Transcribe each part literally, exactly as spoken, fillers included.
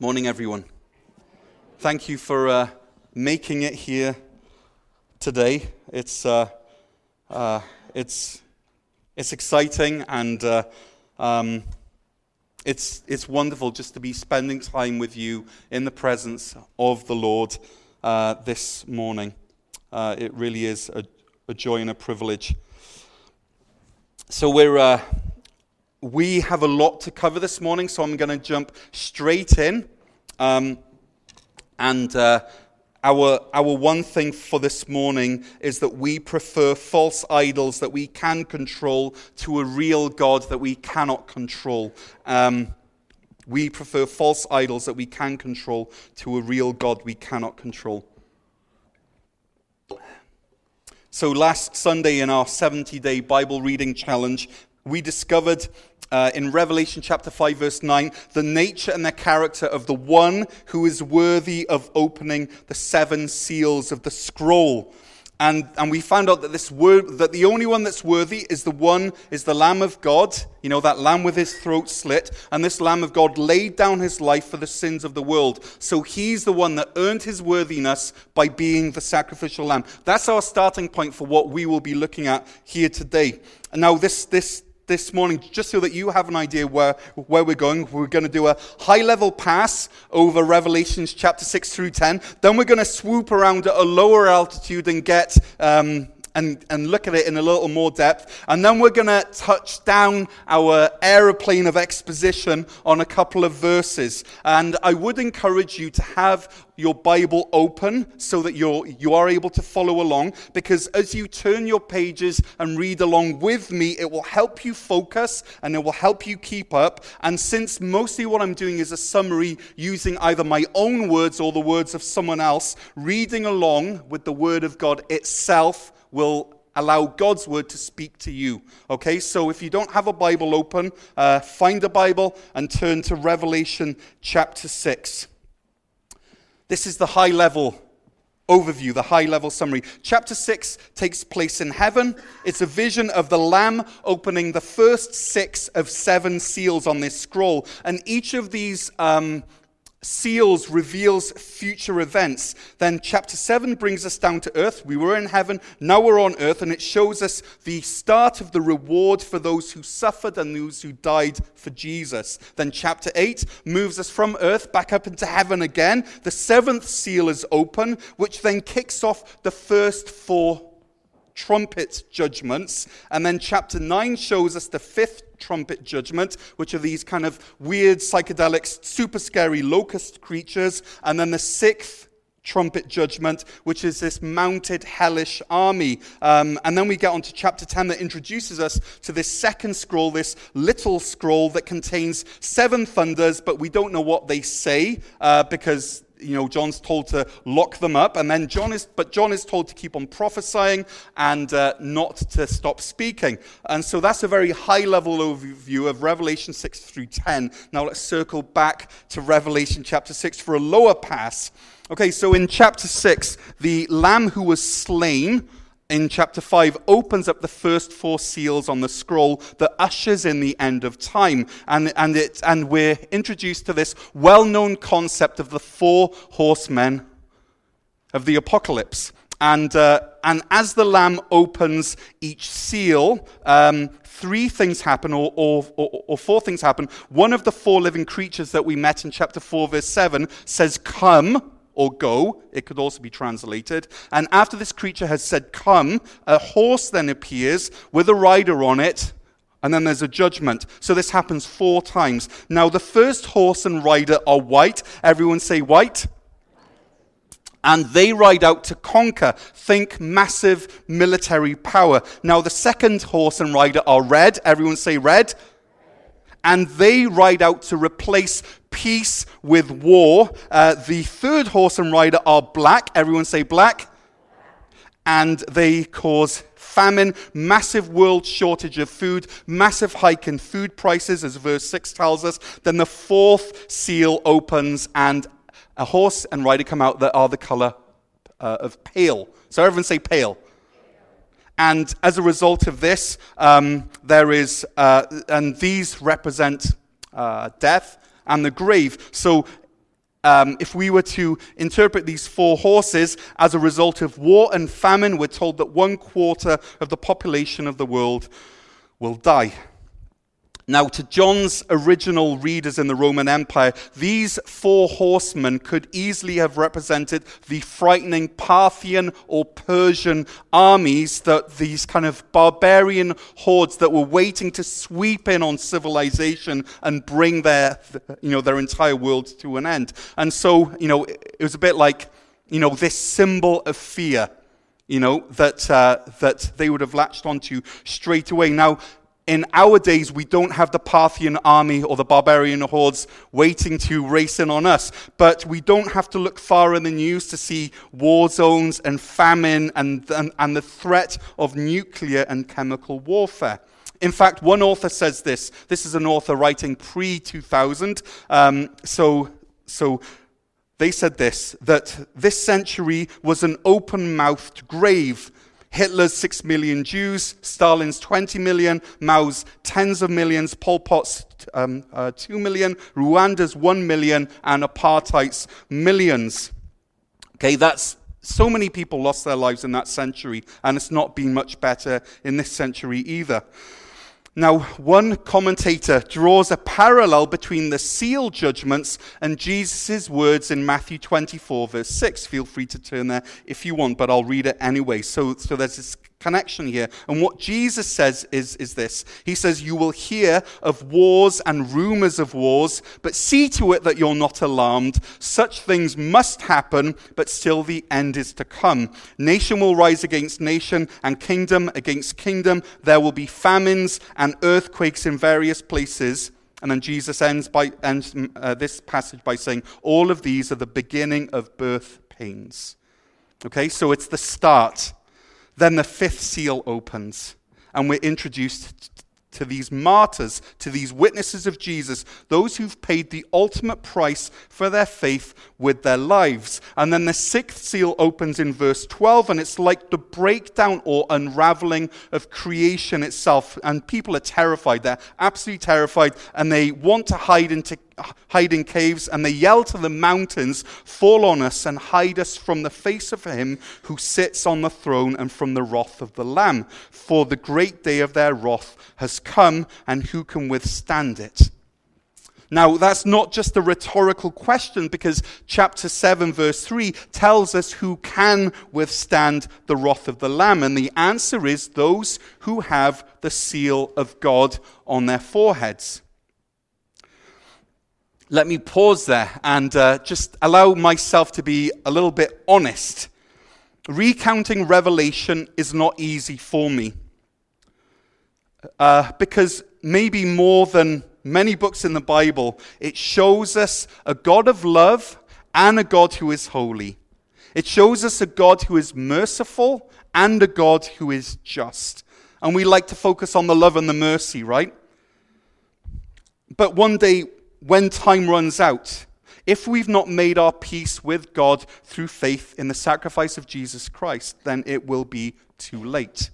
Morning, everyone. Thank you for uh, making it here today. It's uh, uh, it's it's exciting, and uh, um, it's it's wonderful just to be spending time with you in the presence of the Lord uh, this morning. Uh, it really is a, a joy and a privilege. So we're. Uh, We have a lot to cover this morning, so I'm going to jump straight in. Um, and uh, our our one thing for this morning is that we prefer false idols that we can control to a real God that we cannot control. Um, we prefer false idols that we can control to a real God we cannot control. So last Sunday in our seventy-day Bible reading challenge, we discovered uh, in Revelation chapter five, verse nine, the nature and the character of the one who is worthy of opening the seven seals of the scroll. And and we found out that this word, that the only one that's worthy is the one, is the Lamb of God, you know, that Lamb with his throat slit. And this Lamb of God laid down his life for the sins of the world. So he's the one that earned his worthiness by being the sacrificial Lamb. That's our starting point for what we will be looking at here today. And now this this. This morning, just so that you have an idea where, where we're going, we're going to do a high-level pass over Revelations chapter six through ten. Then we're going to swoop around at a lower altitude and get um, and and look at it in a little more depth. And then we're going to touch down our aeroplane of exposition on a couple of verses. And I would encourage you to have your Bible open so that you're, you are able to follow along, because as you turn your pages and read along with me, it will help you focus and it will help you keep up. And since mostly what I'm doing is a summary using either my own words or the words of someone else, reading along with the Word of God itself will allow God's Word to speak to you. Okay, so if you don't have a Bible open, uh, find a Bible and turn to Revelation chapter six. This is the high-level overview, the high-level summary. Chapter six takes place in heaven. It's a vision of the Lamb opening the first six of seven seals on this scroll. And each of these um, seals reveals future events. Then chapter seven brings us down to earth. We were in heaven, now we're on earth, and it shows us the start of the reward for those who suffered and those who died for Jesus. Then chapter eight moves us from earth back up into heaven again. The seventh seal is open, which then kicks off the first four trumpet judgments. And then chapter nine shows us the fifth trumpet judgment, which are these kind of weird, psychedelic, super scary locust creatures. And then the sixth trumpet judgment, which is this mounted hellish army. Um, and then we get on to chapter ten that introduces us to this second scroll, this little scroll that contains seven thunders, but we don't know what they say uh, because, you know, John's told to lock them up. And then John is, but John is told to keep on prophesying and uh, not to stop speaking. And so that's a very high level overview of Revelation six through ten. Now let's circle back to Revelation chapter six for a lower pass. Okay, so in chapter six, the Lamb who was slain in chapter five opens up the first four seals on the scroll that ushers in the end of time. And and it and we're introduced to this well-known concept of the four horsemen of the apocalypse. And uh, and as the Lamb opens each seal, um, three things happen, or, or, or, or four things happen. One of the four living creatures that we met in chapter four, verse seven, says, "Come," or "go," it could also be translated. And after this creature has said, "Come," a horse then appears with a rider on it, and then there's a judgment. So this happens four times. Now, the first horse and rider are white. Everyone say white. And they ride out to conquer. Think massive military power. Now, the second horse and rider are red. Everyone say red. And they ride out to replace peace with war. Uh, the third horse and rider are black. Everyone say black. And they cause famine, massive world shortage of food, massive hike in food prices, as verse six tells us. Then the fourth seal opens, and a horse and rider come out that are the color uh, of pale. So everyone say pale. And as a result of this, um, there is, uh, and these represent uh, death and the grave. So Um, if we were to interpret these four horses as a result of war and famine, we're told that one quarter of the population of the world will die. Now, to John's original readers in the Roman Empire, these four horsemen could easily have represented the frightening Parthian or Persian armies, that these kind of barbarian hordes that were waiting to sweep in on civilization and bring their, you know, their entire world to an end. And so, you know, it was a bit like, you know, this symbol of fear, you know, that uh, that they would have latched onto straight away. Now, in our days, we don't have the Parthian army or the barbarian hordes waiting to race in on us, but we don't have to look far in the news to see war zones and famine and, and, and the threat of nuclear and chemical warfare. In fact, one author says this. This is an author writing pre two thousand. Um, so, so they said this, that this century was an open-mouthed grave. Hitler's six million Jews, Stalin's twenty million, Mao's tens of millions, Pol Pot's um, uh, two million, Rwanda's one million, and apartheid's millions. Okay, that's so many people lost their lives in that century, and it's not been much better in this century either. Now, one commentator draws a parallel between the seal judgments and Jesus' words in Matthew twenty-four, verse six. Feel free to turn there if you want, but I'll read it anyway. So, so there's this connection here. And what Jesus says is, is this. He says, "You will hear of wars and rumors of wars, but see to it that you're not alarmed. Such things must happen, but still the end is to come. Nation will rise against nation and kingdom against kingdom. There will be famines and earthquakes in various places." And then Jesus ends by ends, uh, this passage by saying, "All of these are the beginning of birth pains." Okay, so it's the start. Then the fifth seal opens, and we're introduced to these martyrs, to these witnesses of Jesus, those who've paid the ultimate price for their faith with their lives. And then the sixth seal opens in verse twelve, and it's like the breakdown or unraveling of creation itself. And people are terrified. They're absolutely terrified, and they want to hide into hide in caves, and they yell to the mountains, "Fall on us and hide us from the face of him who sits on the throne and from the wrath of the Lamb. For the great day of their wrath has come, and who can withstand it?" Now, that's not just a rhetorical question, because chapter seven, verse three tells us who can withstand the wrath of the Lamb. And the answer is those who have the seal of God on their foreheads. Let me pause there and uh, just allow myself to be a little bit honest. Recounting Revelation is not easy for me, uh, because maybe more than many books in the Bible, it shows us a God of love and a God who is holy. It shows us a God who is merciful and a God who is just. And we like to focus on the love and the mercy, right? But one day, when time runs out, if we've not made our peace with God through faith in the sacrifice of Jesus Christ, then it will be too late.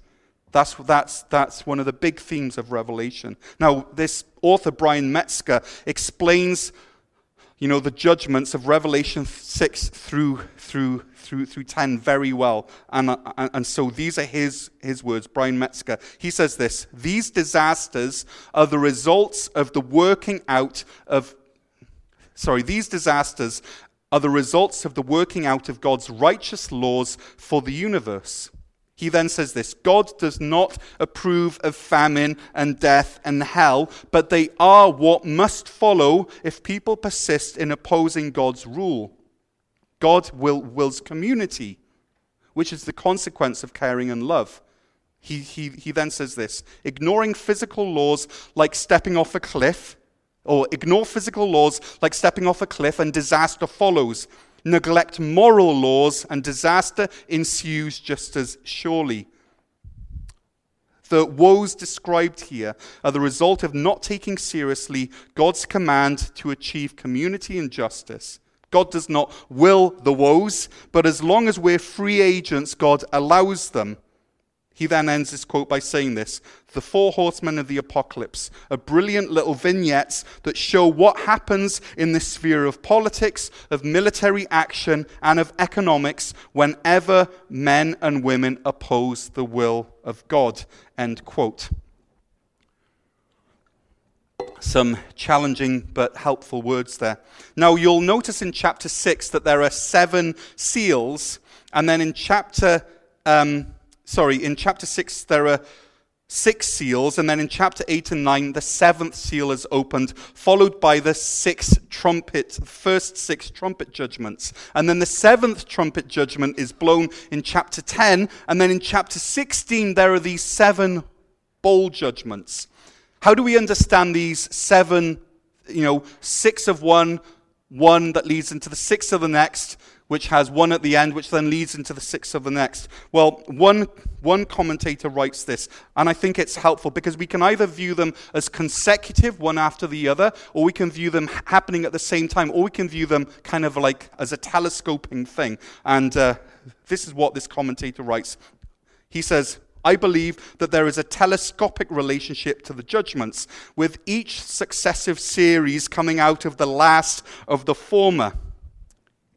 That's that's that's one of the big themes of Revelation. Now, this author, Brian Metzger, explains, you know, the judgments of Revelation six through through through through ten very well. And, and and so these are his his words, Brian Metzger. He says this: "These disasters are the results of the working out of sorry, these disasters are the results of the working out of God's righteous laws for the universe." He then says this: "God does not approve of famine and death and hell, but they are what must follow if people persist in opposing God's rule. God will, wills community, which is the consequence of caring and love." He, he, he then says this: "Ignoring physical laws like stepping off a cliff, or ignore physical laws like stepping off a cliff and disaster follows. Neglect moral laws and disaster ensues just as surely. The woes described here are the result of not taking seriously God's command to achieve community and justice. God does not will the woes, but as long as we're free agents, God allows them. He then ends his quote by saying this: the four horsemen of the apocalypse are brilliant little vignettes that show what happens in the sphere of politics, of military action, and of economics whenever men and women oppose the will of God, end quote. Some challenging but helpful words there. Now, you'll notice in chapter six that there are seven seals, and then in chapter... Um, Sorry, in chapter six, there are six seals, and then in chapter eight and nine, the seventh seal is opened, followed by the six trumpet, first six trumpet judgments. And then the seventh trumpet judgment is blown in chapter ten, and then in chapter sixteen, there are these seven bowl judgments. How do we understand these seven, you know, six of one, one that leads into the six of the next, which has one at the end, which then leads into the sixth of the next? Well, one one commentator writes this, and I think it's helpful, because we can either view them as consecutive, one after the other, or we can view them happening at the same time, or we can view them kind of like as a telescoping thing. And uh, this is what this commentator writes. He says, I believe that there is a telescopic relationship to the judgments, with each successive series coming out of the last of the former.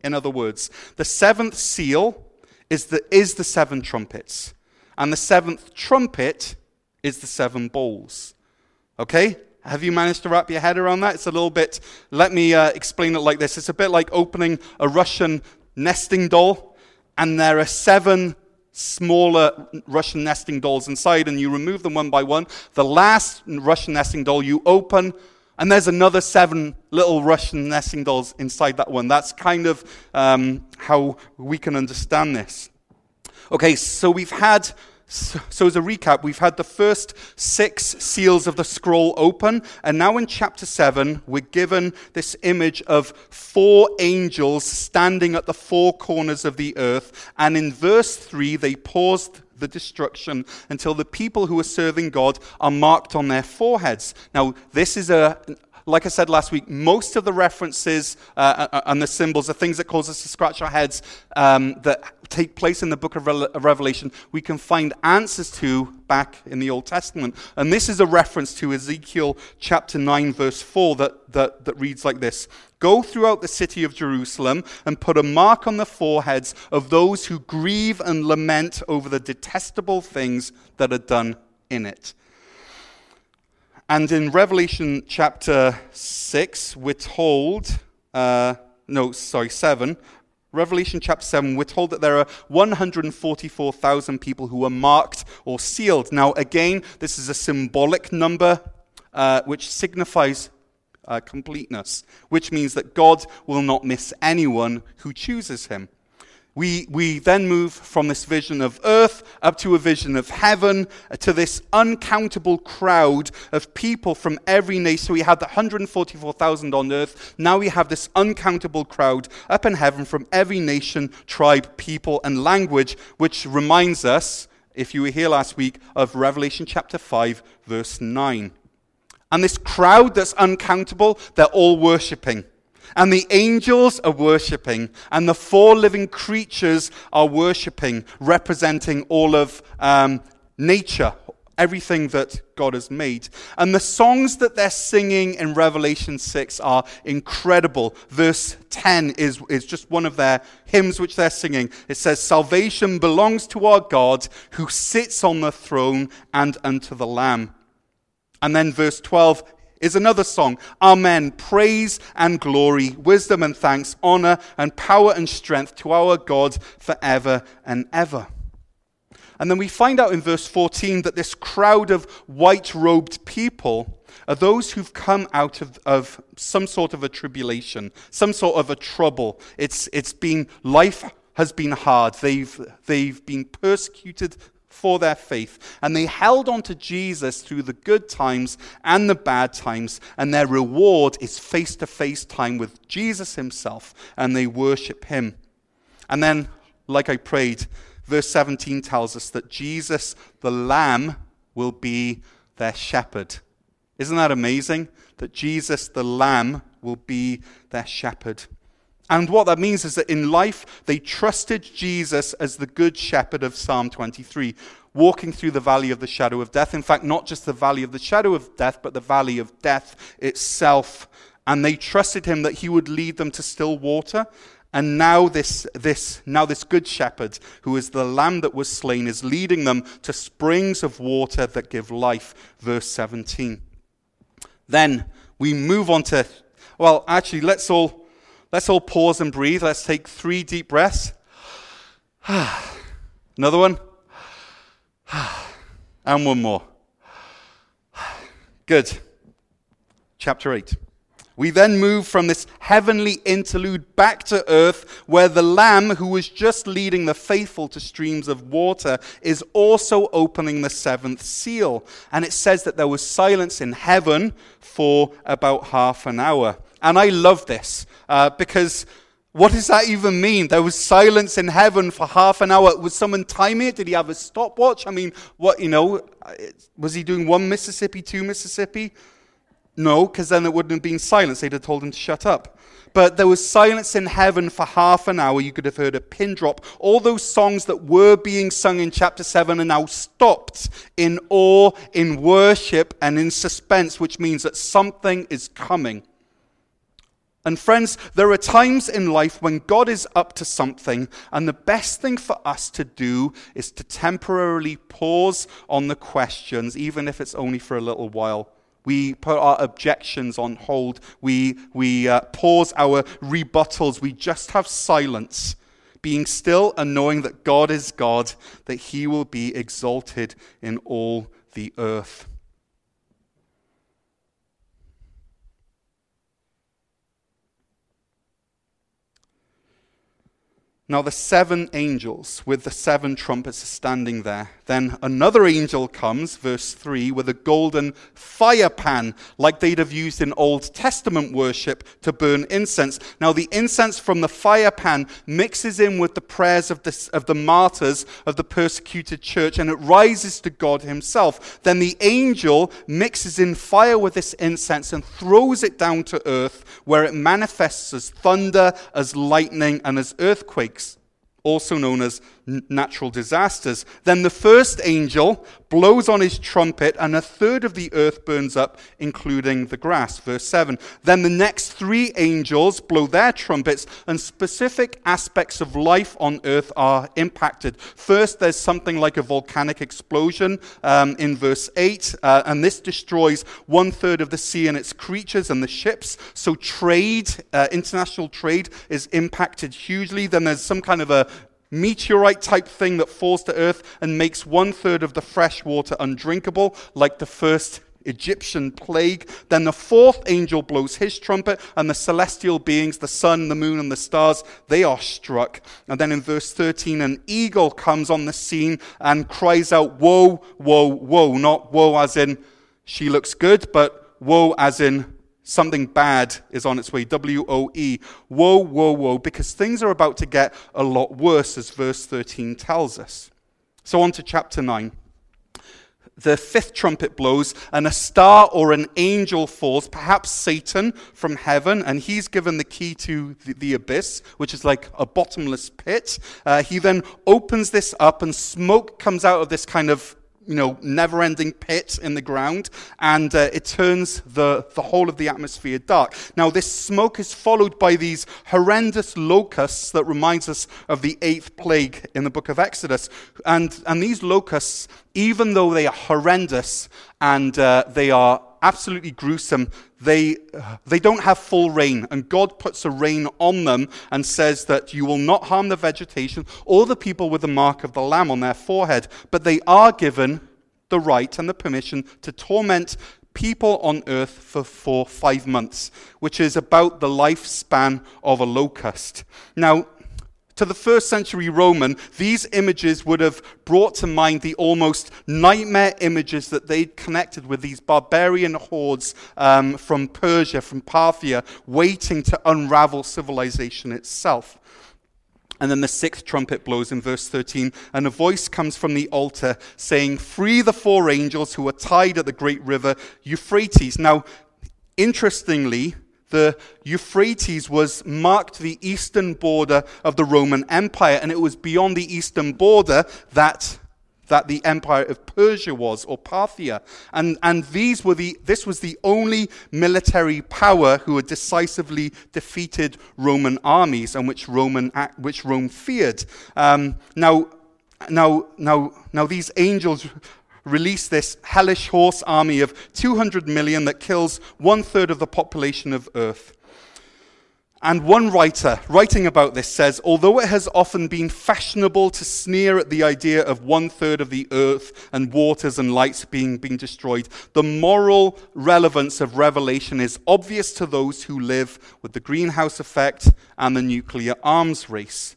In other words, the seventh seal is the, is the seven trumpets, and the seventh trumpet is the seven bowls. Okay? Have you managed to wrap your head around that? It's a little bit, let me uh, explain it like this. It's a bit like opening a Russian nesting doll, and there are seven smaller Russian nesting dolls inside, and you remove them one by one. The last Russian nesting doll you open, and there's another seven little Russian nesting dolls inside that one. That's kind of um, how we can understand this. Okay, so we've had, so as a recap, we've had the first six seals of the scroll open, and now in chapter seven, we're given this image of four angels standing at the four corners of the earth, and in verse three, they paused the destruction until the people who are serving God are marked on their foreheads. Now, this is a, like I said last week, most of the references uh, and the symbols are things that cause us to scratch our heads um, that take place in the book of Re- Revelation. We can find answers to back in the Old Testament. And this is a reference to Ezekiel chapter nine, verse four, that, that, that reads like this: "Go throughout the city of Jerusalem and put a mark on the foreheads of those who grieve and lament over the detestable things that are done in it." And in Revelation chapter six, we're told, uh, no, sorry, seven, Revelation chapter seven, we're told that there are one hundred forty-four thousand people who are marked or sealed. Now, again, this is a symbolic number uh, which signifies Uh, completeness, which means that God will not miss anyone who chooses him. We we then move from this vision of earth up to a vision of heaven uh, to this uncountable crowd of people from every nation. So we had the one hundred forty-four thousand on earth. Now we have this uncountable crowd up in heaven from every nation, tribe, people, and language, which reminds us, if you were here last week, of Revelation chapter five, verse nine. And this crowd that's uncountable, they're all worshipping. And the angels are worshipping. And the four living creatures are worshipping, representing all of um, nature, everything that God has made. And the songs that they're singing in Revelation six are incredible. Verse ten is, is just one of their hymns which they're singing. It says, "Salvation belongs to our God who sits on the throne and unto the Lamb." And then verse twelve is another song. "Amen, praise and glory, wisdom and thanks, honor and power and strength to our God forever and ever." And then we find out in verse fourteen that this crowd of white-robed people are those who've come out of, of some sort of a tribulation, some sort of a trouble. It's it's been, life has been hard. They've they've been persecuted for their faith, and they held on to Jesus through the good times and the bad times, and their reward is face-to-face time with Jesus himself, and they worship him. And then, like I prayed, verse seventeen tells us that Jesus, the Lamb, will be their shepherd. Isn't that amazing? That Jesus, the Lamb, will be their shepherd. And what that means is that in life, they trusted Jesus as the good shepherd of Psalm twenty-three. walking through the valley of the shadow of death. In fact, not just the valley of the shadow of death, but the valley of death itself. And they trusted him that he would lead them to still water. And now this this now this good shepherd, who is the lamb that was slain, is leading them to springs of water that give life. Verse seventeen. Then we move on to, well, actually, let's all let's all pause and breathe. Let's take three deep breaths. Another one. And one more. Good. Chapter eight. We then move from this heavenly interlude back to earth, where the Lamb who was just leading the faithful to streams of water is also opening the seventh seal. And it says that there was silence in heaven for about half an hour. And I love this uh, because what does that even mean? There was silence in heaven for half an hour. Was someone timing it? Did he have a stopwatch? I mean, what, you know, was he doing one Mississippi, two Mississippi? No, because then it wouldn't have been silence. They'd have told him to shut up. But there was silence in heaven for half an hour. You could have heard a pin drop. All those songs that were being sung in chapter seven are now stopped in awe, in worship, and in suspense, which means that something is coming. And friends, there are times in life when God is up to something, and the best thing for us to do is to temporarily pause on the questions, even if it's only for a little while. We put our objections on hold. We we uh, pause our rebuttals. We just have silence, being still and knowing that God is God, that he will be exalted in all the earth. Now the seven angels with the seven trumpets are standing there. Then another angel comes, verse three, with a golden fire pan, like they'd have used in Old Testament worship to burn incense. Now the incense from the fire pan mixes in with the prayers of the, of the martyrs of the persecuted church, and it rises to God himself. Then the angel mixes in fire with this incense and throws it down to earth, where it manifests as thunder, as lightning, and as earthquakes, also known as natural disasters. Then the first angel blows on his trumpet, and a third of the earth burns up, including the grass. Verse seven. Then the next three angels blow their trumpets, and specific aspects of life on earth are impacted. First, there's something like a volcanic explosion um, in verse eight, uh, and this destroys one third of the sea and its creatures and the ships. So trade, uh, international trade, is impacted hugely. Then there's some kind of a meteorite-type thing that falls to earth and makes one-third of the fresh water undrinkable, like the first Egyptian plague. Then the fourth angel blows his trumpet, and the celestial beings, the sun, the moon, and the stars, they are struck. And then in verse thirteen, an eagle comes on the scene and cries out, "Woe, woe, woe." Not woe as in she looks good, but woe as in something bad is on its way. W O E. Woe, woe, woe. Because things are about to get a lot worse, as verse thirteen tells us. So on to chapter nine. The fifth trumpet blows, and a star or an angel falls, perhaps Satan, from heaven. And he's given the key to the, the abyss, which is like a bottomless pit. Uh, he then opens this up, and smoke comes out of this kind of, you know, never-ending pit in the ground, and uh, it turns the, the whole of the atmosphere dark. Now, this smoke is followed by these horrendous locusts that reminds us of the eighth plague in the book of Exodus. And, and these locusts, even though they are horrendous and uh, they are absolutely gruesome, they uh, they don't have full rain, and God puts a rain on them and says that you will not harm the vegetation or the people with the mark of the Lamb on their forehead, but they are given the right and the permission to torment people on earth for, for five months, which is about the lifespan of a locust. Now, to the first century Roman, these images would have brought to mind the almost nightmare images that they connected with these barbarian hordes um, from Persia, from Parthia, waiting to unravel civilization itself. And then the sixth trumpet blows in verse thirteen, and a voice comes from the altar saying, "Free the four angels who are tied at the great river Euphrates." Now, interestingly, the Euphrates was marked the eastern border of the Roman Empire, and it was beyond the eastern border that that the empire of Persia was, or Parthia. And, and these were the, this was the only military power who had decisively defeated Roman armies and which, Roman, which Rome feared. Um, now, now, now, now these angels release this hellish horse army of two hundred million that kills one-third of the population of Earth. And one writer, writing about this, says, although it has often been fashionable to sneer at the idea of one-third of the earth and waters and lights being, being destroyed, the moral relevance of Revelation is obvious to those who live with the greenhouse effect and the nuclear arms race.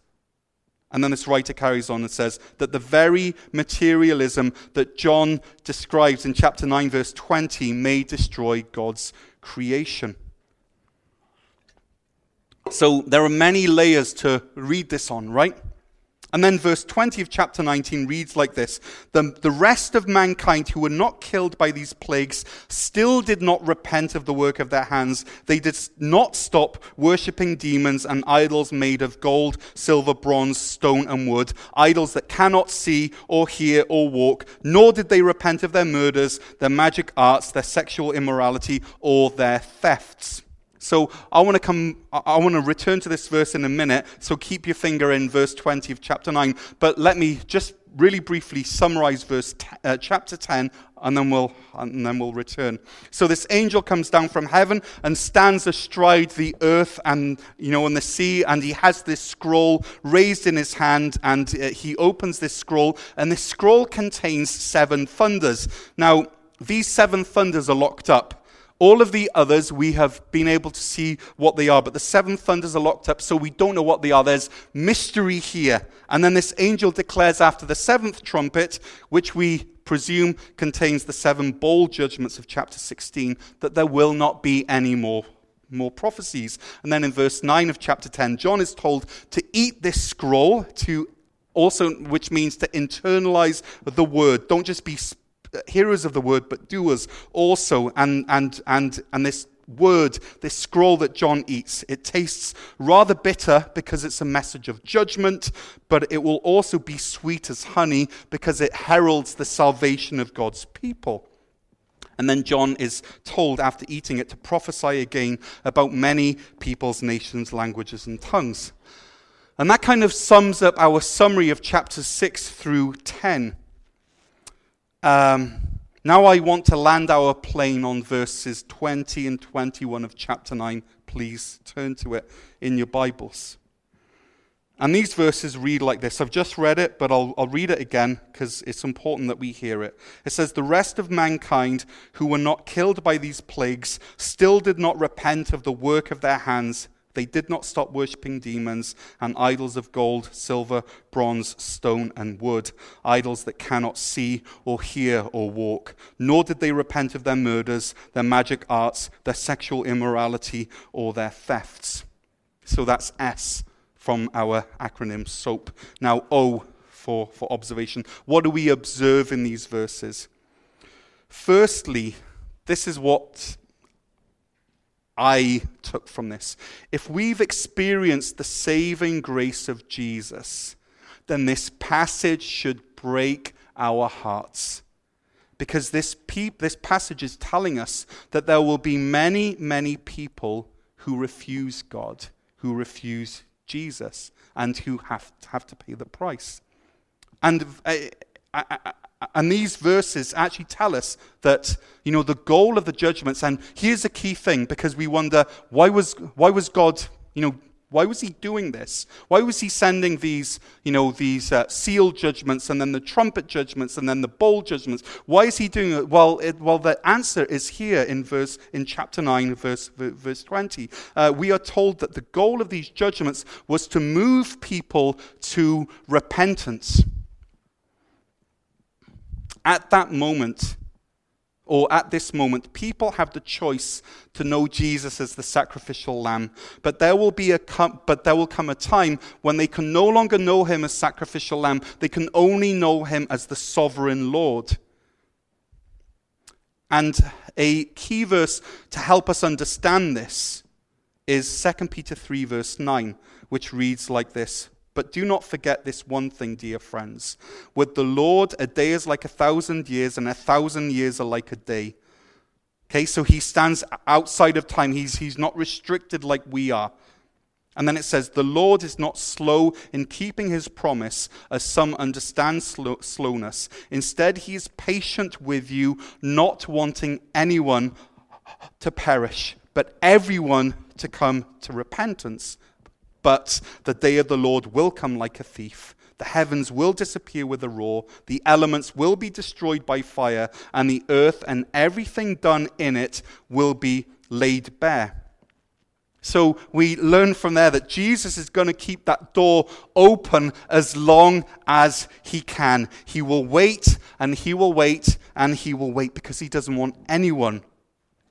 And then this writer carries on and says that the very materialism that John describes in chapter nine, verse twenty, may destroy God's creation. So there are many layers to read this on, right? And then verse twenty of chapter nineteen reads like this. The, the rest of mankind who were not killed by these plagues still did not repent of the work of their hands. They did not stop worshipping demons and idols made of gold, silver, bronze, stone, and wood, idols that cannot see or hear or walk, nor did they repent of their murders, their magic arts, their sexual immorality, or their thefts. So I want to come. I want to return to this verse in a minute, so keep your finger in verse twenty of chapter nine. But let me just really briefly summarize verse t- uh, chapter ten, and then we'll and then we'll return. So this angel comes down from heaven and stands astride the earth and you know on the sea, and he has this scroll raised in his hand, and uh, he opens this scroll, and this scroll contains seven thunders. Now these seven thunders are locked up. All of the others, we have been able to see what they are, but the seven thunders are locked up, so we don't know what they are. There's mystery here. And then this angel declares after the seventh trumpet, which we presume contains the seven bold judgments of chapter sixteen, that there will not be any more, more prophecies. And then in verse nine of chapter ten, John is told to eat this scroll, to also, which means to internalize the word. Don't just be hearers of the word, but doers also. And and and and this word, this scroll that John eats, it tastes rather bitter because it's a message of judgment, but it will also be sweet as honey because it heralds the salvation of God's people. And then John is told after eating it to prophesy again about many peoples, nations, languages, and tongues. And that kind of sums up our summary of chapters six through ten. Um, now I want to land our plane on verses twenty and twenty-one of chapter nine. Please turn to it in your Bibles. And these verses read like this. I've just read it, but I'll, I'll read it again because it's important that we hear it. It says, the rest of mankind who were not killed by these plagues still did not repent of the work of their hands. They did not stop worshipping demons and idols of gold, silver, bronze, stone, and wood, idols that cannot see or hear or walk. Nor did they repent of their murders, their magic arts, their sexual immorality, or their thefts. So that's S from our acronym SOAP. Now O for, for observation. What do we observe in these verses? Firstly, this is what I took from this. If we've experienced the saving grace of Jesus, then this passage should break our hearts. Because this pe- this passage is telling us that there will be many, many people who refuse God, who refuse Jesus, and who have to, have to pay the price. And I, I, I, And these verses actually tell us that, you know, the goal of the judgments, and here's a key thing, because we wonder, why was why was God, you know, why was he doing this? Why was he sending these, you know, these uh, seal judgments, and then the trumpet judgments, and then the bowl judgments? Why is he doing it? Well, it, well, the answer is here in verse in chapter nine, verse verse twenty. Uh, we are told that the goal of these judgments was to move people to repentance. At that moment, or at this moment, people have the choice to know Jesus as the sacrificial lamb. But there will be a com- but there will come a time when they can no longer know him as sacrificial lamb. They can only know him as the sovereign Lord. And a key verse to help us understand this is Second Peter three, verse nine, which reads like this. But do not forget this one thing, dear friends. With the Lord, a day is like a thousand years, and a thousand years are like a day. Okay, so he stands outside of time. He's, he's not restricted like we are. And then it says, the Lord is not slow in keeping his promise, as some understand slow, slowness. Instead, he is patient with you, not wanting anyone to perish, but everyone to come to repentance. But the day of the Lord will come like a thief. The heavens will disappear with a roar. The elements will be destroyed by fire, and the earth and everything done in it will be laid bare. So we learn from there that Jesus is going to keep that door open as long as he can. He will wait, and he will wait, and he will wait, because he doesn't want anyone,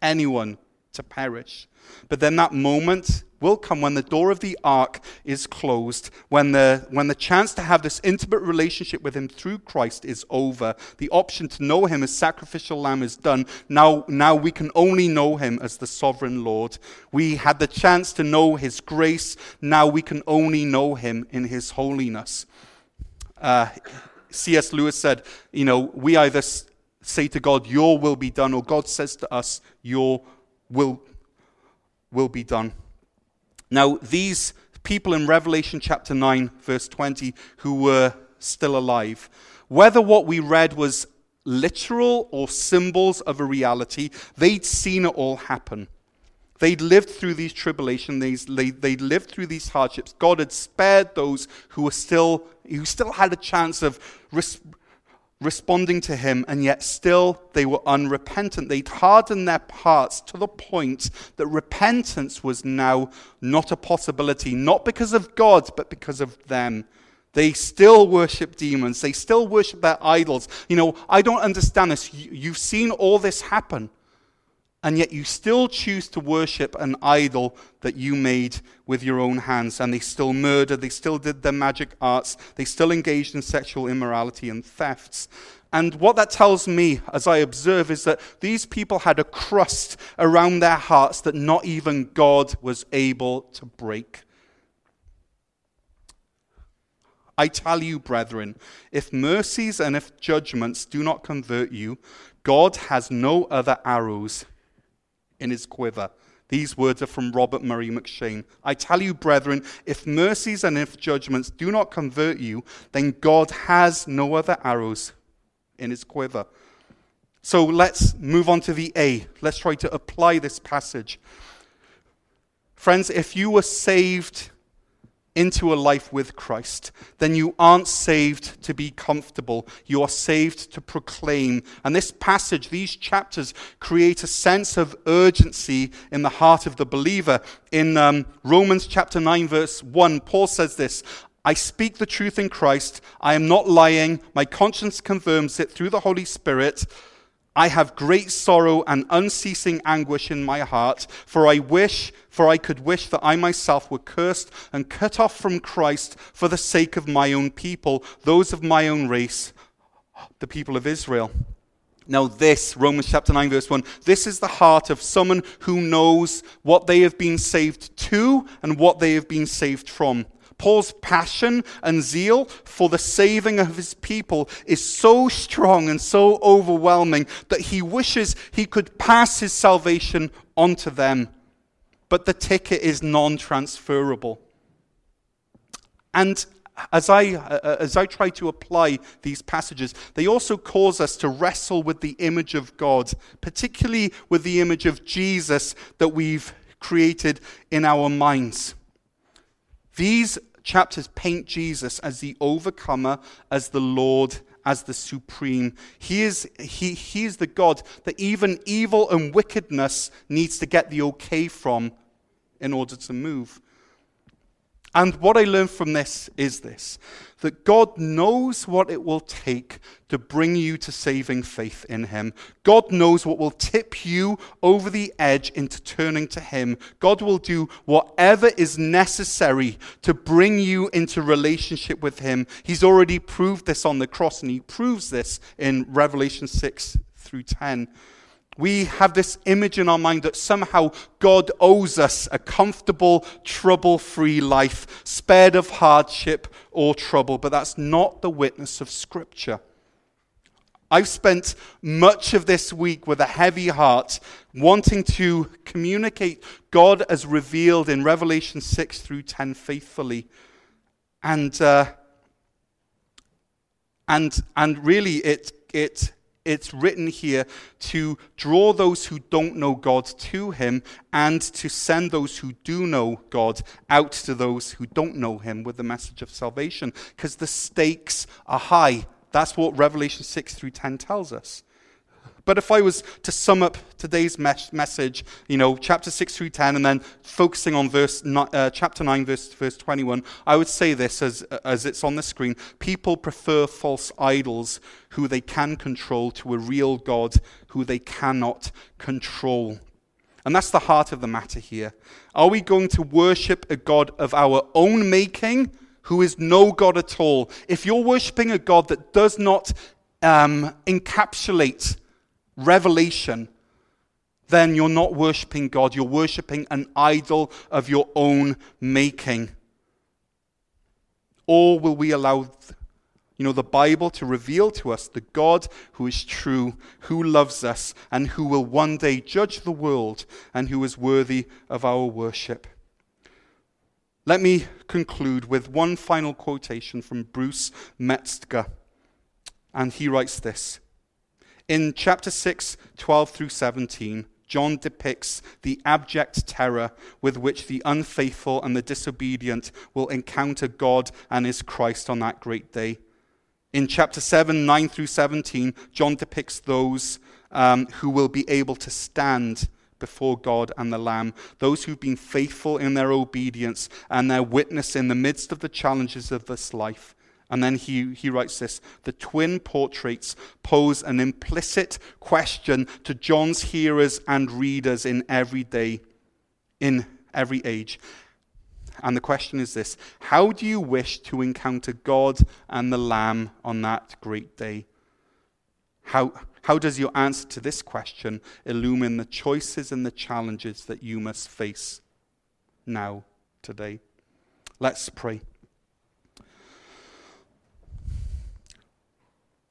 anyone to perish. But then that moment will come when the door of the ark is closed, when the when the chance to have this intimate relationship with him through Christ is over. The option to know him as sacrificial lamb is done. Now, now we can only know him as the sovereign Lord. We had the chance to know his grace. Now we can only know him in his holiness. Uh, C S Lewis said, you know, we either say to God, your will be done, or God says to us, your will will be done. Now, these people in Revelation chapter nine, verse twenty, who were still alive, whether what we read was literal or symbols of a reality, they'd seen it all happen. They'd lived through these tribulations. They, they'd lived through these hardships. God had spared those who were still, who still had a chance of res- responding to him, and yet still they were unrepentant. They'd hardened their hearts to the point that repentance was now not a possibility, not because of God, but because of them. They still worship demons. They still worship their idols. You know, I don't understand this. You've seen all this happen, and yet you still choose to worship an idol that you made with your own hands, and they still murdered, they still did their magic arts, they still engaged in sexual immorality and thefts. And what that tells me, as I observe, is that these people had a crust around their hearts that not even God was able to break. I tell you, brethren, if mercies and if judgments do not convert you, God has no other arrows in his quiver. These words are from Robert Murray M'Cheyne. I tell you, brethren, if mercies and if judgments do not convert you, then God has no other arrows in his quiver. So let's move on to the A. Let's try to apply this passage. Friends, if you were saved into a life with Christ, then you aren't saved to be comfortable. You are saved to proclaim. And this passage, these chapters, create a sense of urgency in the heart of the believer. In um, Romans chapter nine, verse one, Paul says this, I speak the truth in Christ. I am not lying. My conscience confirms it through the Holy Spirit. I have great sorrow and unceasing anguish in my heart, for I wish, for I could wish that I myself were cursed and cut off from Christ for the sake of my own people, those of my own race, the people of Israel. Now this, Romans chapter nine, verse one, this is the heart of someone who knows what they have been saved to and what they have been saved from. Paul's passion and zeal for the saving of his people is so strong and so overwhelming that he wishes he could pass his salvation on to them. But the ticket is non-transferable. And as I as I try to apply these passages, they also cause us to wrestle with the image of God, particularly with the image of Jesus that we've created in our minds. These chapters paint Jesus as the overcomer, as the Lord, as the supreme. He is, he, he is the God that even evil and wickedness needs to get the okay from in order to move. And what I learned from this is this, that God knows what it will take to bring you to saving faith in him. God knows what will tip you over the edge into turning to him. God will do whatever is necessary to bring you into relationship with him. He's already proved this on the cross, and he proves this in Revelation six through ten. we have this image in our mind that somehow God owes us a comfortable, trouble-free life, spared of hardship or trouble. But that's not the witness of Scripture. I've spent much of this week with a heavy heart wanting to communicate God as revealed in Revelation six through ten faithfully. And uh, and and really it it it's written here to draw those who don't know God to him and to send those who do know God out to those who don't know him with the message of salvation, because the stakes are high. That's what Revelation six through ten tells us. But if I was to sum up today's mes- message, you know, chapter six through ten, and then focusing on verse ni- uh, chapter nine, verse, verse twenty-one, I would say this as, as it's on the screen. People prefer false idols who they can control to a real God who they cannot control. And that's the heart of the matter here. Are we going to worship a God of our own making, who is no God at all? If you're worshiping a God that does not um, encapsulate revelation, then you're not worshiping God. You're worshiping an idol of your own making. Or will we allow, you know, the Bible to reveal to us the God who is true, who loves us, and who will one day judge the world, and who is worthy of our worship? Let me conclude with one final quotation from Bruce Metzger. And he writes this. In chapter six, twelve through seventeen, John depicts the abject terror with which the unfaithful and the disobedient will encounter God and his Christ on that great day. In chapter seven, nine through seventeen, John depicts those um, who will be able to stand before God and the Lamb, those who've been faithful in their obedience and their witness in the midst of the challenges of this life. And then he, he writes this, the twin portraits pose an implicit question to John's hearers and readers in every day, in every age. And the question is this, how do you wish to encounter God and the Lamb on that great day? How... How does your answer to this question illumine the choices and the challenges that you must face now, today? Let's pray.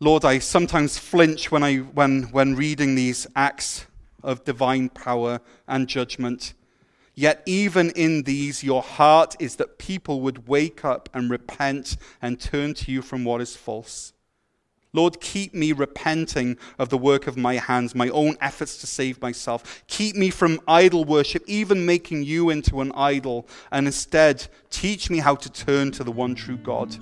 Lord, I sometimes flinch when I when when reading these acts of divine power and judgment. Yet even in these, your heart is that people would wake up and repent and turn to you from what is false. Lord, keep me repenting of the work of my hands, my own efforts to save myself. Keep me from idol worship, even making you into an idol, and instead teach me how to turn to the one true God.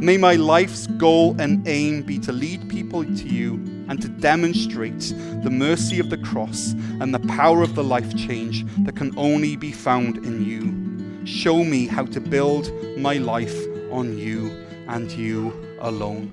May my life's goal and aim be to lead people to you and to demonstrate the mercy of the cross and the power of the life change that can only be found in you. Show me how to build my life on you and you alone.